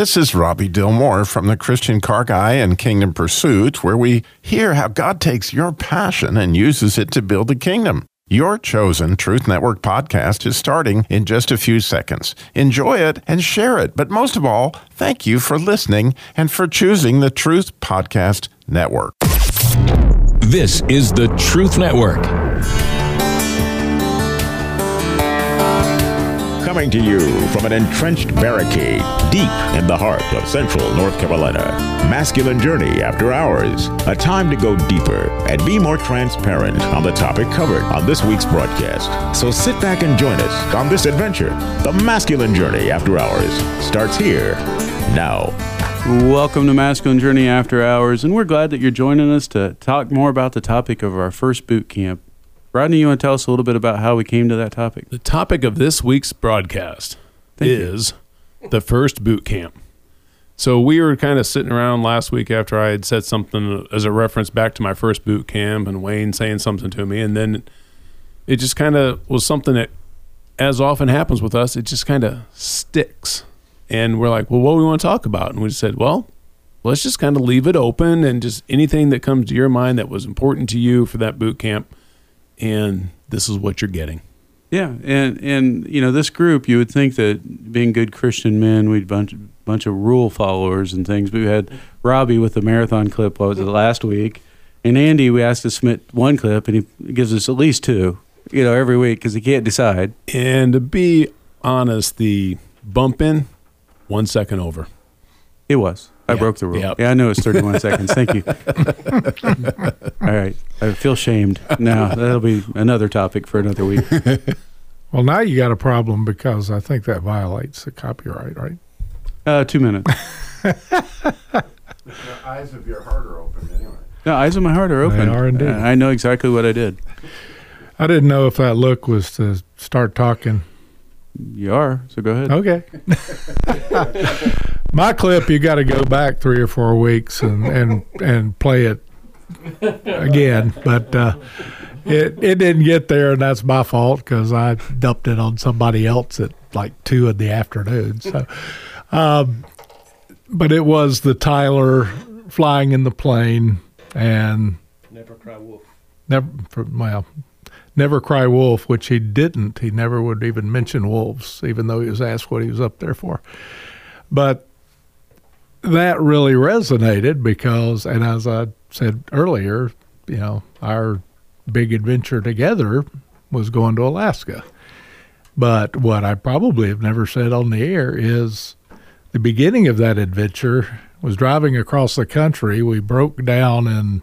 This is Robbie Dillmore from the Christian Car Guy and Kingdom Pursuit, where we hear how God takes your passion and uses it to build the kingdom. Your chosen Truth Network podcast is starting in just a few seconds. Enjoy it and share it. But most of all, thank you for listening and for choosing the Truth Podcast Network. This is the Truth Network, coming to you from an entrenched barricade deep in the heart of Central North Carolina. Masculine Journey After Hours, a time to go deeper and be more transparent on the topic covered on this week's broadcast. So sit back and join us on this adventure. The Masculine Journey After Hours starts here now. Welcome to Masculine Journey After Hours, and we're glad that you're joining us to talk more about the topic of our first boot camp. Rodney, you want to tell us a little bit about how we came to that topic? The topic of this week's broadcast is the first boot camp. So we were kind of sitting around last week after I had said something as a reference back to my first boot camp and Wayne saying something to me. And then it just kind of was something that, as often happens with us, it just kind of sticks. And we're like, well, what do we want to talk about? And we said, well, let's just kind of leave it open and just anything that comes to your mind that was important to you for that boot camp. And this is what you're getting. Yeah, and you know, this group, you would think that being good Christian men, we'd bunch of rule followers and things. We had Robbie with the marathon clip last week, and Andy, we asked to submit one clip, and he gives us at least two, you know, every week because he can't decide. And to be honest, the bump in, 1 second over. It was. I broke the rule. Yep. Yeah, I know it's 31 seconds. Thank you. All right. I feel shamed now. That'll be another topic for another week. Well, now you got a problem because I think that violates the copyright, right? 2 minutes. The eyes of your heart are open anyway. No, eyes of my heart are open. They are indeed. I know exactly what I did. I didn't know if that look was to start talking. You are, so go ahead. Okay. My clip, you got to go back 3 or 4 weeks and play it again. But it didn't get there, and that's my fault because I dumped it on somebody else at like 2 in the afternoon. So, but it was the Tyler flying in the plane and Never Cry Wolf. Never Cry Wolf, which he didn't. He never would even mention wolves, even though he was asked what he was up there for. But that really resonated because, and as I said earlier, you know, our big adventure together was going to Alaska. But what I probably have never said on the air is the beginning of that adventure was driving across the country. We broke down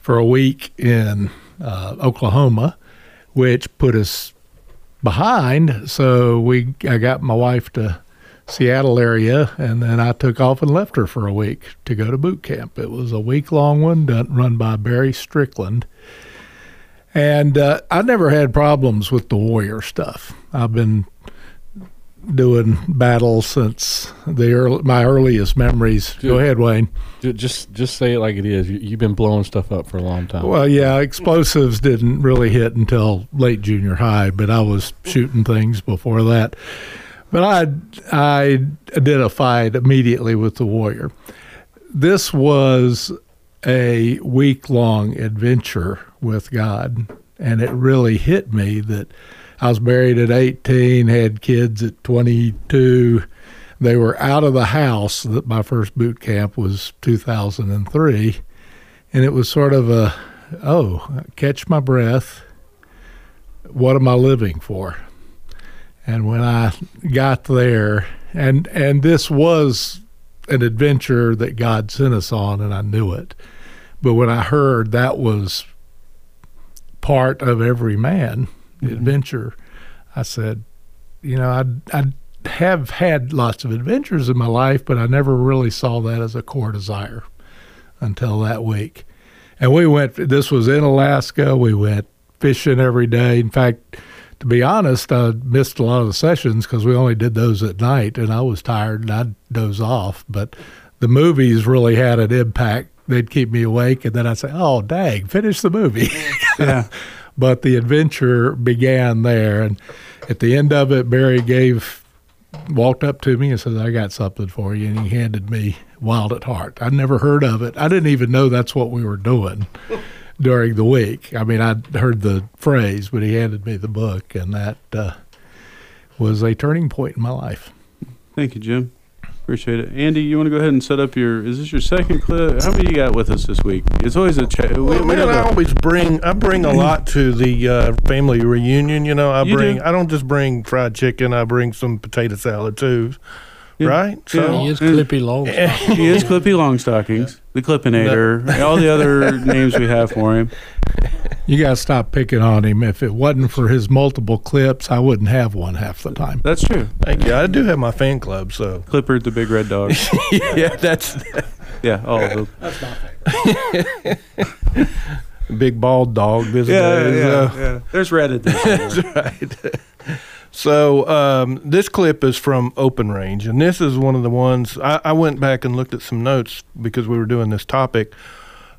for a week in Oklahoma, which put us behind. So I got my wife to Seattle area, and then I took off and left her for a week to go to boot camp. It was a week-long one run by Barry Strickland. And I never had problems with the warrior stuff. I've been doing battle since my earliest memories. Dude, go ahead, Wayne. Dude, just say it like it is. You've been blowing stuff up for a long time. Well, yeah, explosives didn't really hit until late junior high, but I was shooting things before that. But I identified immediately with the warrior. This was a week-long adventure with God, and it really hit me that I was married at 18, had kids at 22. They were out of the house. My first boot camp was 2003, and it was sort of catch my breath. What am I living for? And when I got there, and this was an adventure that God sent us on, and I knew it. But when I heard that was part of every man, the adventure, I said, you know, I have had lots of adventures in my life, but I never really saw that as a core desire until that week. And this was in Alaska. We went fishing every day. In fact, to be honest, I missed a lot of the sessions because we only did those at night, and I was tired, and I'd doze off. But the movies really had an impact. They'd keep me awake, and then I'd say, oh, dang, finish the movie. Yeah. But the adventure began there. And at the end of it, Barry gave walked up to me and said, I got something for you. And he handed me Wild at Heart. I'd never heard of it. I didn't even know that's what we were doing during the week. I mean, I'd heard the phrase, but he handed me the book, and that was a turning point in my life. Thank you, Jim. Appreciate it. Andy, you want to go ahead and set up your, is this your second clip? How many you got with us this week? It's always a chat. I bring a lot to the family reunion, you know. I don't just bring fried chicken, I bring some potato salad too. Yeah. Right? So yeah. He is Clippy Longstockings. The Clippinator, and all the other names we have for him. You got to stop picking on him. If it wasn't for his multiple clips, I wouldn't have one half the time. That's true. Thank you. I do have my fan club, so. Clipper the Big Red Dog. Yeah, that's. Yeah, all of them. That's my favorite. Big bald dog. Yeah. There's red at this. That's right. So this clip is from Open Range, and this is one of the ones I went back and looked at some notes because we were doing this topic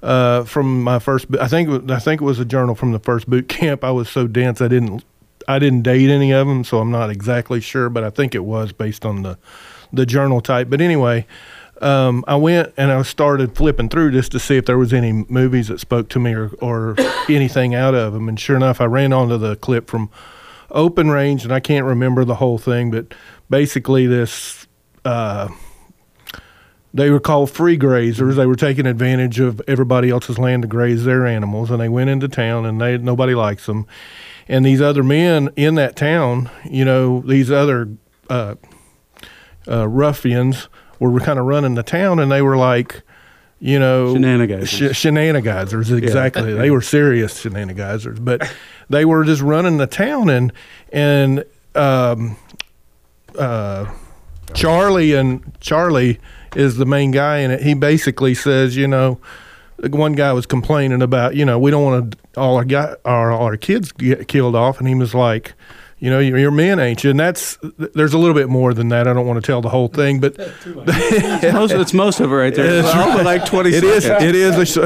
from my first. I think it was a journal from the first boot camp. I was so dense I didn't date any of them, so I'm not exactly sure, but I think it was based on the journal type. But anyway, I went and I started flipping through just to see if there was any movies that spoke to me or anything out of them, and sure enough, I ran onto the clip from Open Range, and I can't remember the whole thing, but basically this they were called free grazers. They were taking advantage of everybody else's land to graze their animals, and they went into town, and nobody likes them. And these other men in that town, you know, these other ruffians were kind of running the town, and they were like, you know, shenanigans, exactly. Yeah. They were serious shenanigans, but they were just running the town, and Charlie is the main guy in it. He basically says, you know, one guy was complaining about, you know, we don't want all our kids get killed off, and he was like, you know, your men ain't you. And there's a little bit more than that. I don't want to tell the whole thing, but it's most of it right there. It's right. Like 20 seconds. It is.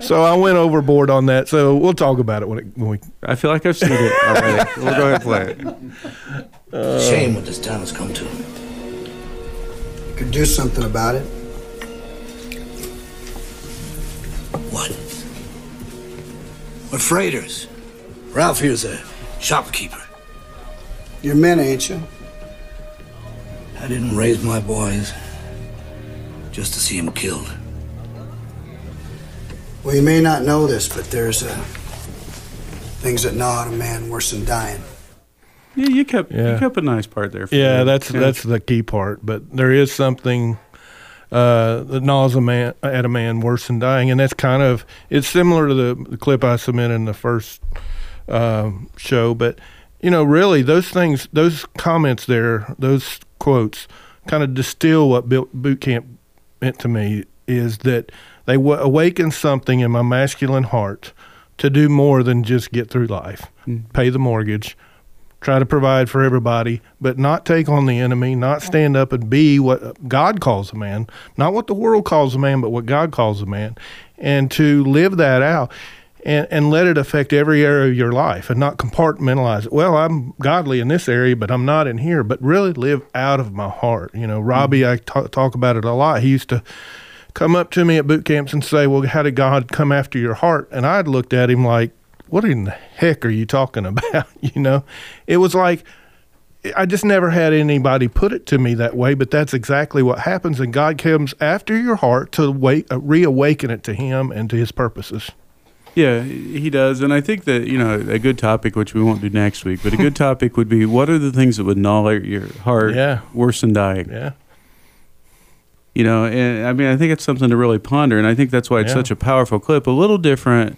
So I went overboard on that. So we'll talk about it when we. I feel like I've seen it already. We'll go ahead and play it. It's a shame what this town has come to. You could do something about it. What? We're freighters. Ralph here's a shopkeeper. You're men, ain't you? I didn't raise my boys just to see him killed. Well, you may not know this, but there's things that gnaw at a man worse than dying. Yeah, you kept a nice part there. That's the key part. But there is something that gnaws at a man worse than dying, and that's kind of it's similar to the clip I submitted in the first show, but. You know, really, those things, those comments there, those quotes, kind of distill what boot camp meant to me, is that they awaken something in my masculine heart to do more than just get through life, pay the mortgage, try to provide for everybody, but not take on the enemy, not stand up and be what God calls a man, not what the world calls a man, but what God calls a man, and to live that out. And let it affect every area of your life and not compartmentalize it. Well, I'm godly in this area, but I'm not in here. But really live out of my heart. You know, Robbie, I talk about it a lot. He used to come up to me at boot camps and say, well, how did God come after your heart? And I'd looked at him like, what in the heck are you talking about? You know, it was like I just never had anybody put it to me that way, but that's exactly what happens. And God comes after your heart to reawaken it to him and to his purposes. Yeah, he does. And I think that, you know, a good topic, which we won't do next week, but a good topic would be what are the things that would gnaw at your heart worse than dying? Yeah. You know, and I mean, I think it's something to really ponder. And I think that's why it's such a powerful clip, a little different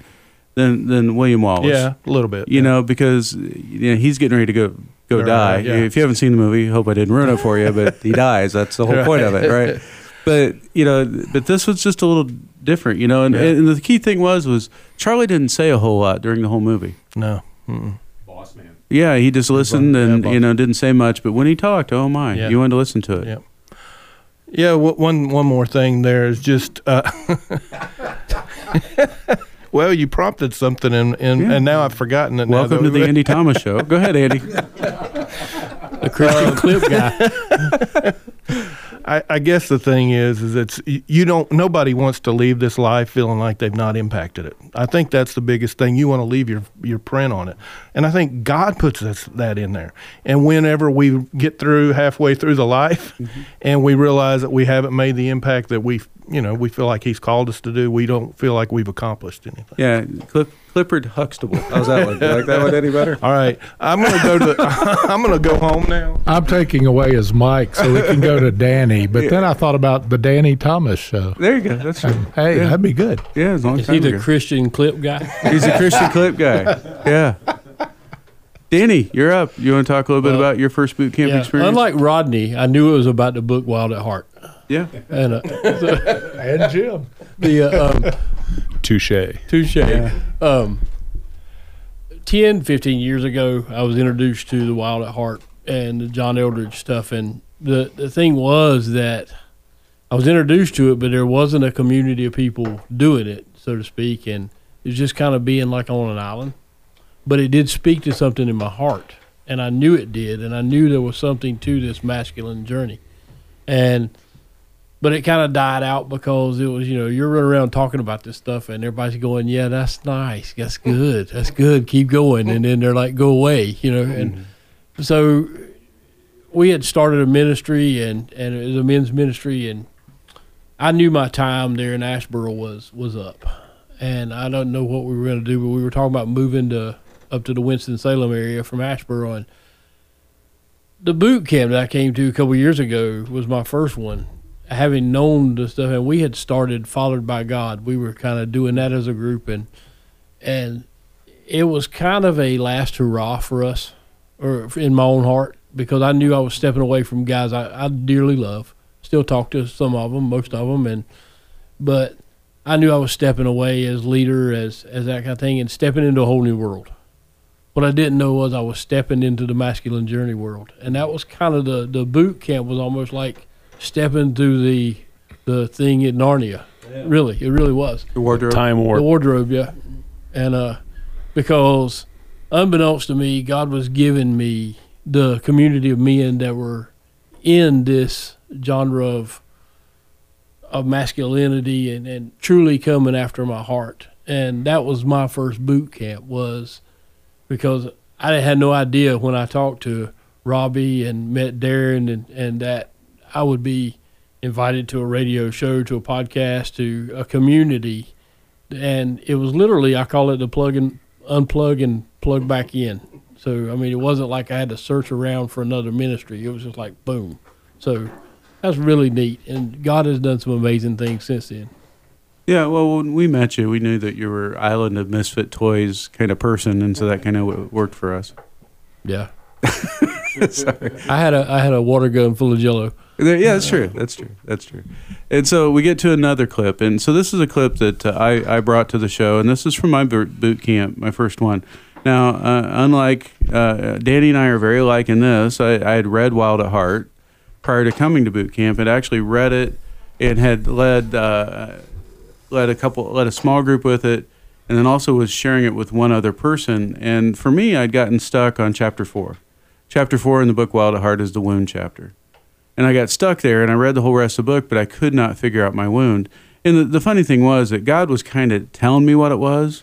than William Wallace. Yeah, a little bit. You know, because you know, he's getting ready to go die. Right, yeah. If you haven't seen the movie, hope I didn't ruin it for you, but he dies. That's the whole point of it, right? But, you know, but this was just a little different, you know, and the key thing was Charlie didn't say a whole lot during the whole movie. No. Mm-mm. Boss man. Yeah, he just listened you know, didn't say much, but when he talked, oh my, you wanted to listen to it. Yeah. Yeah, one more thing there is just, well, you prompted something and now I've forgotten it. Welcome to the Andy Thomas Show. Go ahead, Andy. a Christian clip guy. I guess the thing is it's nobody wants to leave this life feeling like they've not impacted it. I think that's the biggest thing. You want to leave your print on it. And I think God puts that in there. And whenever we get through halfway through the life and we realize that we haven't made the impact that we feel like he's called us to do, we don't feel like we've accomplished anything. Yeah, Clifford Huxtable. How's that one? You like that one any better? All right, I'm gonna go home now. I'm taking away his mic so we can go to Danny. But then I thought about the Danny Thomas show. There you go. That's true. Hey, that'd be good. Yeah, as long as he's a Christian clip guy. He's a Christian clip guy. Yeah. Danny, you're up. You want to talk a little bit about your first boot camp experience? Unlike Rodney, I knew it was about the book Wild at Heart. Yeah. And and Jim. Touche. Yeah. 10, 15 years ago, I was introduced to the Wild at Heart and the John Eldredge stuff. And the thing was that I was introduced to it, but there wasn't a community of people doing it, so to speak. And it was just kind of being like on an island. But it did speak to something in my heart, and I knew it did, and I knew there was something to this masculine journey. But it kind of died out because it was, you're running around talking about this stuff and everybody's going, yeah, that's nice. That's good. Keep going. And then they're like, go away, And so we had started a ministry and it was a men's ministry. And I knew my time there in Asheboro was up. And I don't know what we were going to do, but we were talking about moving up to the Winston-Salem area from Asheboro. And the boot camp that I came to a couple of years ago was my first one. Having known the stuff, and we had started Fathered by God. We were kind of doing that as a group, and it was kind of a last hurrah for us, or in my own heart, because I knew I was stepping away from guys I dearly love. Still talk to some of them, most of them, but I knew I was stepping away as leader, as that kind of thing, and stepping into a whole new world. What I didn't know was I was stepping into the masculine journey world, and that was kind of the boot camp was almost like stepping through the thing in Narnia. Yeah. Really, it really was. The wardrobe. Time warp. The wardrobe, yeah. And because unbeknownst to me, God was giving me the community of men that were in this genre of masculinity and truly coming after my heart. And that was my first boot camp was because I had no idea when I talked to Robbie and met Darren and that I would be invited to a radio show, to a podcast, to a community. And it was literally, I call it the plug and unplug and plug back in. So, I mean, it wasn't like I had to search around for another ministry. It was just like, boom. So that's really neat. And God has done some amazing things since then. Yeah, well, when we met you, we knew that you were Island of Misfit Toys kind of person. And so that kind of worked for us. Yeah. Sorry. I had a water gun full of Jello. Yeah, that's true. And so we get to another clip, and so this is a clip that I brought to the show, and this is from my boot camp, my first one. Now, unlike Danny and I are very alike in this, I had read Wild at Heart prior to coming to boot camp, and actually read it, and had led a small group with it, and then also was sharing it with one other person. And for me, I'd gotten stuck on chapter 4. Chapter 4 in the book Wild at Heart is the wound chapter. And I got stuck there, and I read the whole rest of the book, but I could not figure out my wound. And the funny thing was that God was kind of telling me what it was,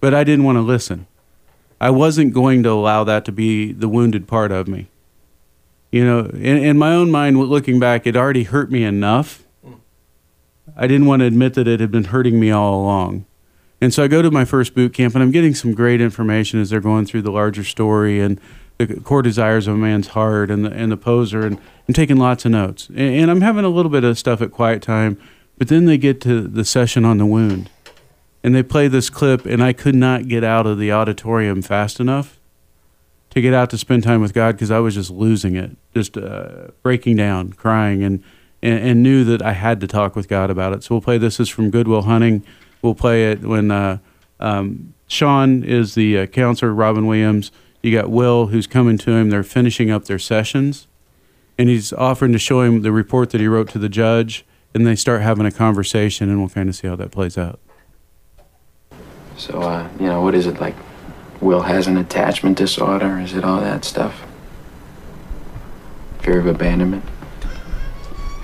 but I didn't want to listen. I wasn't going to allow that to be the wounded part of me. In my own mind, looking back, it already hurt me enough. I didn't want to admit that it had been hurting me all along. And so I go to my first boot camp, and I'm getting some great information as they're going through the larger story and the core desires of a man's heart and the poser, and I'm taking lots of notes. And I'm having a little bit of stuff at quiet time, but then they get to the session on the wound. And they play this clip, and I could not get out of the auditorium fast enough to get out to spend time with God because I was just losing it, just breaking down, crying, and knew that I had to talk with God about it. So we'll play this. This is from Good Will Hunting. We'll play it when Sean is the counselor, Robin Williams. You got Will, who's coming to him. They're finishing up their sessions, and he's offering to show him the report that he wrote to the judge, and they start having a conversation, and we'll kind of see how that plays out. So, what is it, like Will has an attachment disorder? Is it all that stuff? Fear of abandonment?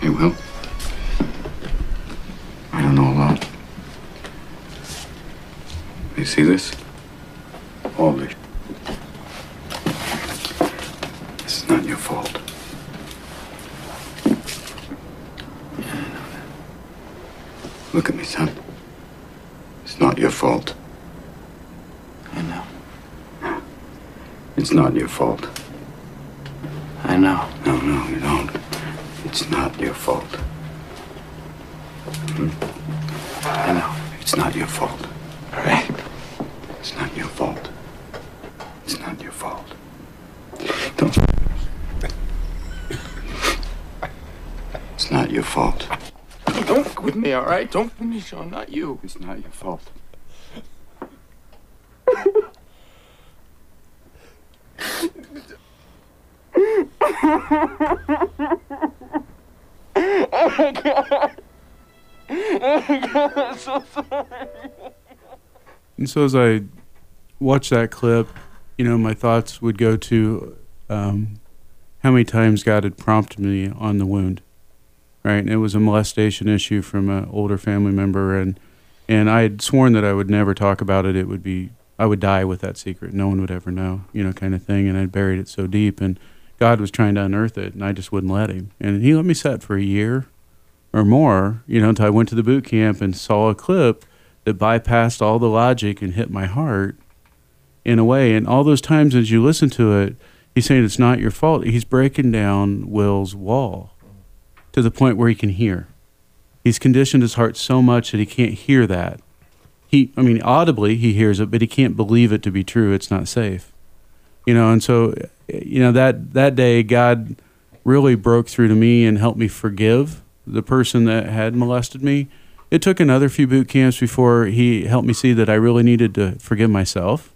Hey, Will. I don't know a lot. You see this? All this. This is not your fault. Yeah, I know that. Look at me, son. It's not your fault. I know. It's not your fault. I know. No, no, you don't. It's not your fault. Hmm? I know. It's not your fault. All right. It's not your fault. It's not your fault. Don't. It's not your fault. Don't fuck with me, all right? Don't finish on, not you. It's not your fault. Oh my God. Oh my God, I'm so sorry. And so as I watched that clip, you know, my thoughts would go to how many times God had prompted me on the wound, right? And it was a molestation issue from an older family member, and I had sworn that I would never talk about it. It would be, I would die with that secret. No one would ever know, you know, kind of thing. And I'd buried it so deep, and God was trying to unearth it, and I just wouldn't let him. And he let me sit for a year or more, you know, until I went to the boot camp and saw a clip that bypassed all the logic and hit my heart in a way. And all those times as you listen to it, he's saying it's not your fault. He's breaking down Will's wall to the point where he can hear. He's conditioned his heart so much that he can't hear that. I mean, audibly he hears it, but he can't believe it to be true. It's not safe. You know, and so, you know, that day God really broke through to me and helped me forgive the person that had molested me. It took another few boot camps before he helped me see that I really needed to forgive myself.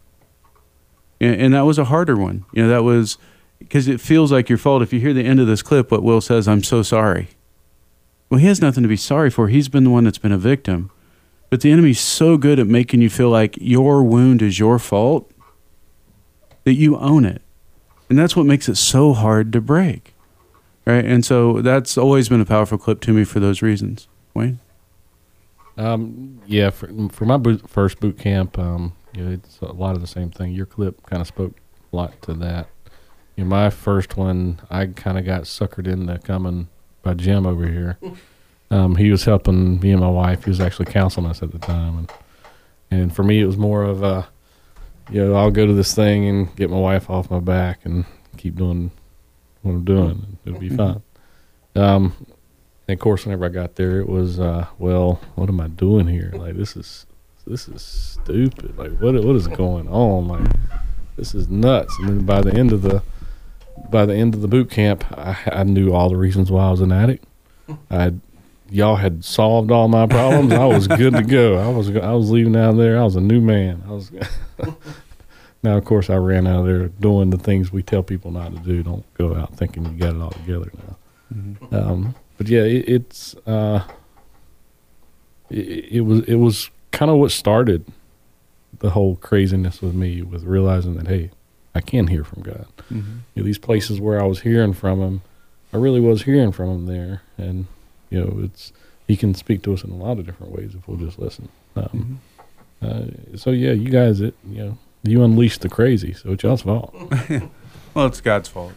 And that was a harder one. You know, that was because it feels like your fault. If you hear the end of this clip, what Will says, I'm so sorry. Well, he has nothing to be sorry for. He's been the one that's been a victim. But the enemy's so good at making you feel like your wound is your fault that you own it. And that's what makes it so hard to break, right? And so that's always been a powerful clip to me for those reasons. Wayne? Yeah, for my first boot camp, you know, it's a lot of the same thing. Your clip kind of spoke a lot to that. You know, my first one, I kind of got suckered into coming by Jim over here. He was helping me and my wife. He was actually counseling us at the time. And for me, it was more of a, you know, I'll go to this thing and get my wife off my back and keep doing what I'm doing. It'll be fine. And of course, whenever I got there, it was, well, what am I doing here? Like, this is stupid. Like, what is going on? Like, this is nuts. And then by the end of the boot camp, I knew all the reasons why I was an addict. Y'all had solved all my problems. I was good to go. I was leaving out of there. I was a new man. Now, of course, I ran out of there doing the things we tell people not to do. Don't go out thinking you got it all together now. Mm-hmm. But yeah, it was kind of what started the whole craziness with me, with realizing that, hey, I can hear from God. Mm-hmm. You know, these places where I was hearing from him, I really was hearing from him there. And you know, he can speak to us in a lot of different ways if we'll just listen. So yeah, you guys, you know, you unleashed the crazy, so it's y'all's fault. Well, it's God's fault.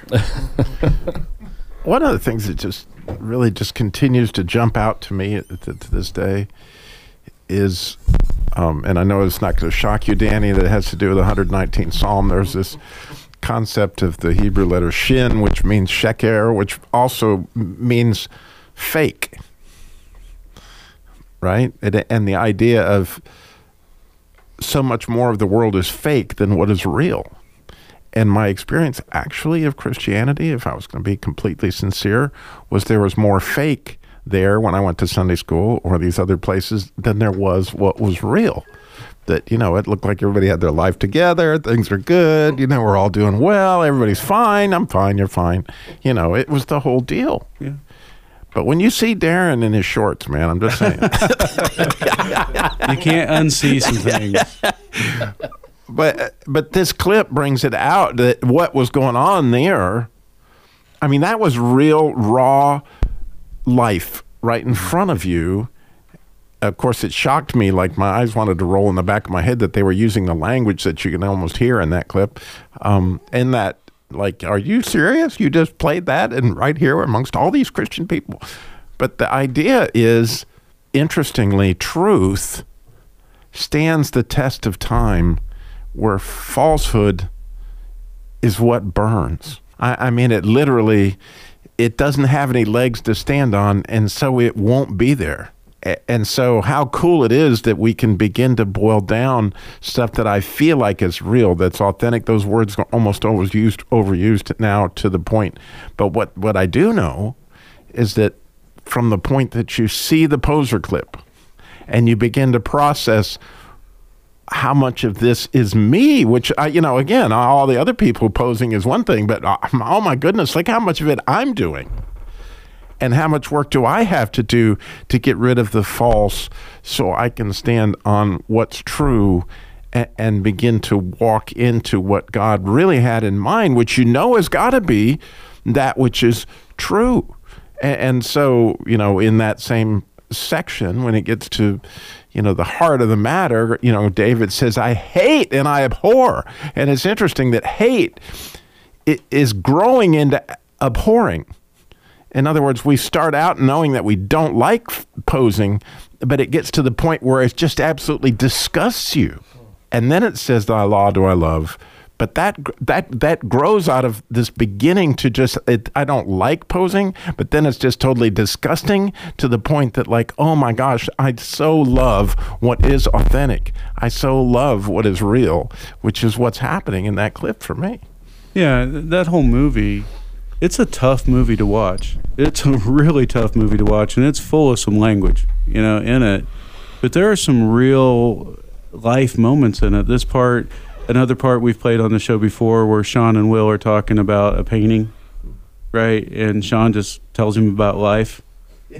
One of the things that just really just continues to jump out to me to this day is, and I know it's not going to shock you, Danny, that it has to do with the 119th Psalm. There's this concept of the Hebrew letter shin, which means sheker, which also means fake, right? And the idea of so much more of the world is fake than what is real. And my experience actually of Christianity, if I was going to be completely sincere, was there was more fake there when I went to Sunday school or these other places than there was what was real. That, you know, it looked like everybody had their life together, things are good, you know, we're all doing well, everybody's fine, I'm fine, you're fine. You know, it was the whole deal. Yeah. But when you see Darren in his shorts, man, I'm just saying. You can't unsee some things. But this clip brings it out that what was going on there I mean, that was real, raw life right in front of you. Of course, it shocked me, like my eyes wanted to roll in the back of my head that they were using the language that you can almost hear in that clip. And that, like, are you serious? You just played that and right here amongst all these Christian people. But the idea is, interestingly, truth stands the test of time where falsehood is what burns. I mean, it literally, it doesn't have any legs to stand on, and so it won't be there. And so how cool it is that we can begin to boil down stuff that I feel like is real, that's authentic. Those words are almost always overused now to the point. But what I do know is that from the point that you see the poser clip and you begin to process how much of this is me, which, again, all the other people posing is one thing, but oh my goodness, like how much of it I'm doing. And how much work do I have to do to get rid of the false so I can stand on what's true and begin to walk into what God really had in mind, which has got to be that which is true. And so, in that same section, when it gets to, the heart of the matter, David says, I hate and I abhor. And it's interesting that hate is growing into abhorring. In other words, we start out knowing that we don't like posing, but it gets to the point where it just absolutely disgusts you. And then it says, thy law do I love. But that grows out of this beginning to I don't like posing, but then it's just totally disgusting to the point that like, oh my gosh, I so love what is authentic. I so love what is real, which is what's happening in that clip for me. Yeah, that whole movie... It's a tough movie to watch. It's a really tough movie to watch, and it's full of some language, in it. But there are some real life moments in it. This part, another part we've played on the show before where Sean and Will are talking about a painting, right? And Sean just tells him about life,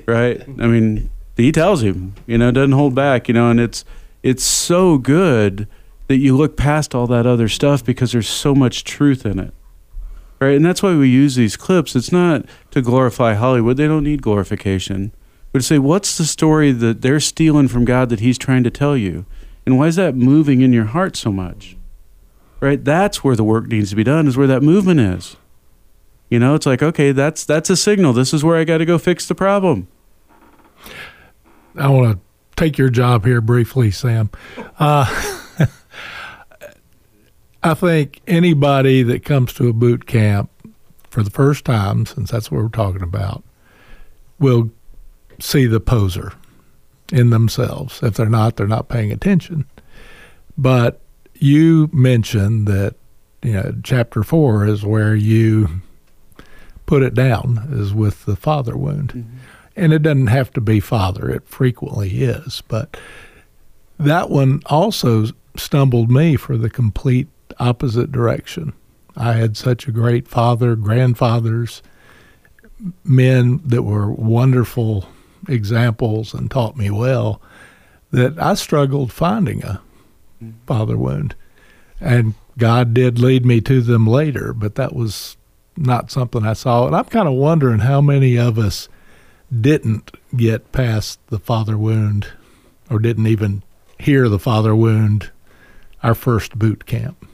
right? I mean, he tells him, doesn't hold back, and it's so good that you look past all that other stuff because there's so much truth in it. Right, and that's why we use these clips. It's not to glorify Hollywood. They don't need glorification. But to say, what's the story that they're stealing from God that he's trying to tell you? And why is that moving in your heart so much? Right, that's where the work needs to be done, is where that movement is. It's like, okay, that's a signal. This is where I got to go fix the problem. I want to take your job here briefly, Sam. I think anybody that comes to a boot camp for the first time, since that's what we're talking about, will see the poser in themselves. If they're not, they're not paying attention. But you mentioned that, chapter 4 is where you put it down, is with the father wound. Mm-hmm. And it doesn't have to be father. It frequently is. But that one also stumbled me for the complete opposite direction. I had such a great father, grandfathers, men that were wonderful examples and taught me well, that I struggled finding a father wound. And God did lead me to them later, but that was not something I saw. And I'm kind of wondering how many of us didn't get past the father wound or didn't even hear the father wound our first boot camp.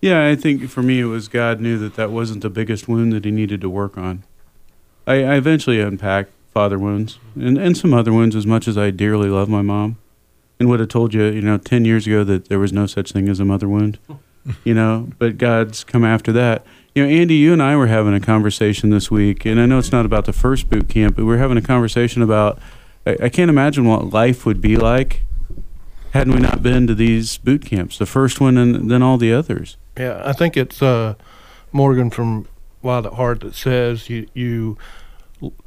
Yeah, I think for me it was God knew that wasn't the biggest wound that he needed to work on. I eventually unpacked father wounds and some other wounds as much as I dearly love my mom and would have told you, 10 years ago that there was no such thing as a mother wound, but God's come after that. Andy, you and I were having a conversation this week, and I know it's not about the first boot camp, but we're having a conversation about, I can't imagine what life would be like hadn't we not been to these boot camps, the first one and then all the others. Yeah, I think it's Morgan from Wild at Heart that says you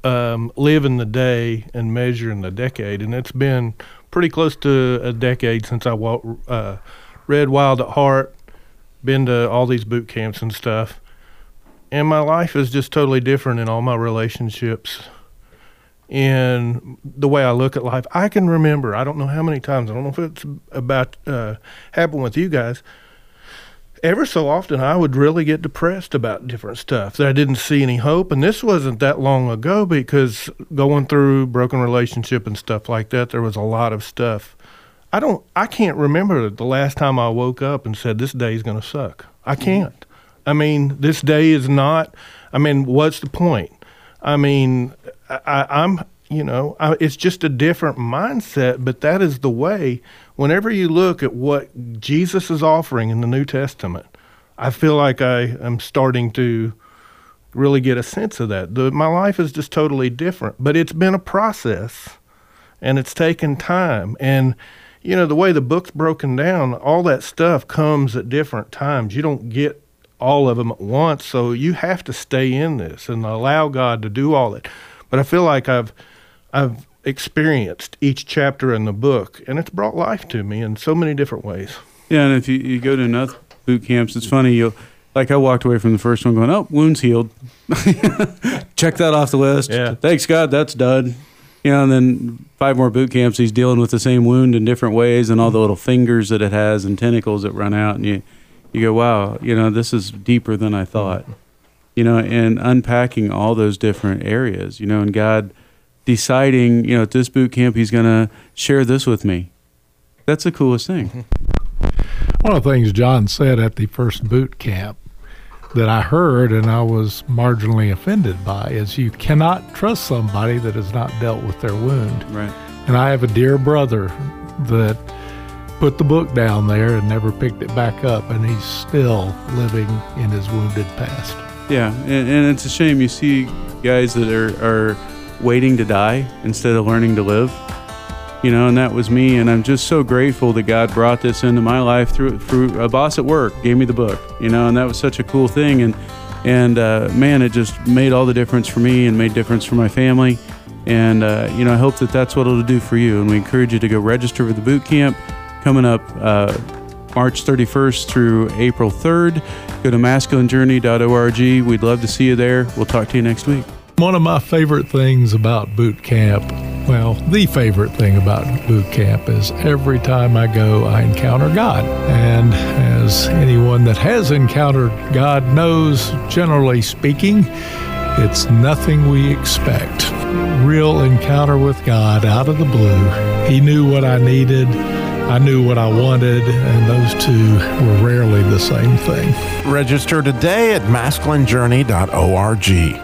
live in the day and measure in the decade, and it's been pretty close to a decade since I read Wild at Heart, been to all these boot camps and stuff, and my life is just totally different in all my relationships and the way I look at life. I can remember, I don't know how many times, I don't know if it's happened with you guys, ever so often I would really get depressed about different stuff, that I didn't see any hope. And this wasn't that long ago, because going through broken relationship and stuff like that, there was a lot of stuff. I can't remember the last time I woke up and said, this day is going to suck. I can't. I mean, this day is not, I mean, what's the point? I mean, it's just a different mindset, but that is the way. Whenever you look at what Jesus is offering in the New Testament, I feel like I am starting to really get a sense of that. My life is just totally different, but it's been a process, and it's taken time. And, you know, the way the book's broken down, all that stuff comes at different times. You don't get all of them at once, so you have to stay in this and allow God to do all that. But I feel like I've experienced each chapter in the book, and it's brought life to me in so many different ways. Yeah, and if you go to enough boot camps, it's funny. I walked away from the first one going, oh, wounds healed. Check that off the list. Yeah. Thanks, God, that's done. You know, and then 5 more boot camps, he's dealing with the same wound in different ways and all the little fingers that it has and tentacles that run out. And you go, wow, you know, this is deeper than I thought. You know, and unpacking all those different areas, you know, and God deciding, you know, at this boot camp, he's going to share this with me. That's the coolest thing. One of the things John said at the first boot camp that I heard and I was marginally offended by is you cannot trust somebody that has not dealt with their wound. Right. And I have a dear brother that put the book down there and never picked it back up, and he's still living in his wounded past. Yeah, and it's a shame. You see guys that are waiting to die instead of learning to live, you know, and that was me. And I'm just so grateful that God brought this into my life through a boss at work, gave me the book, you know, and that was such a cool thing. And man, it just made all the difference for me and made difference for my family. And, you know, I hope that that's what it'll do for you. And we encourage you to go register for the boot camp coming up March 31st through April 3rd. Go to masculinejourney.org. We'd love to see you there. We'll talk to you next week. One of my favorite things about boot camp, well, the favorite thing about boot camp is every time I go, I encounter God. And as anyone that has encountered God knows, generally speaking, it's nothing we expect. Real encounter with God out of the blue. He knew what I needed. I knew what I wanted, and those two were rarely the same thing. Register today at masculinejourney.org.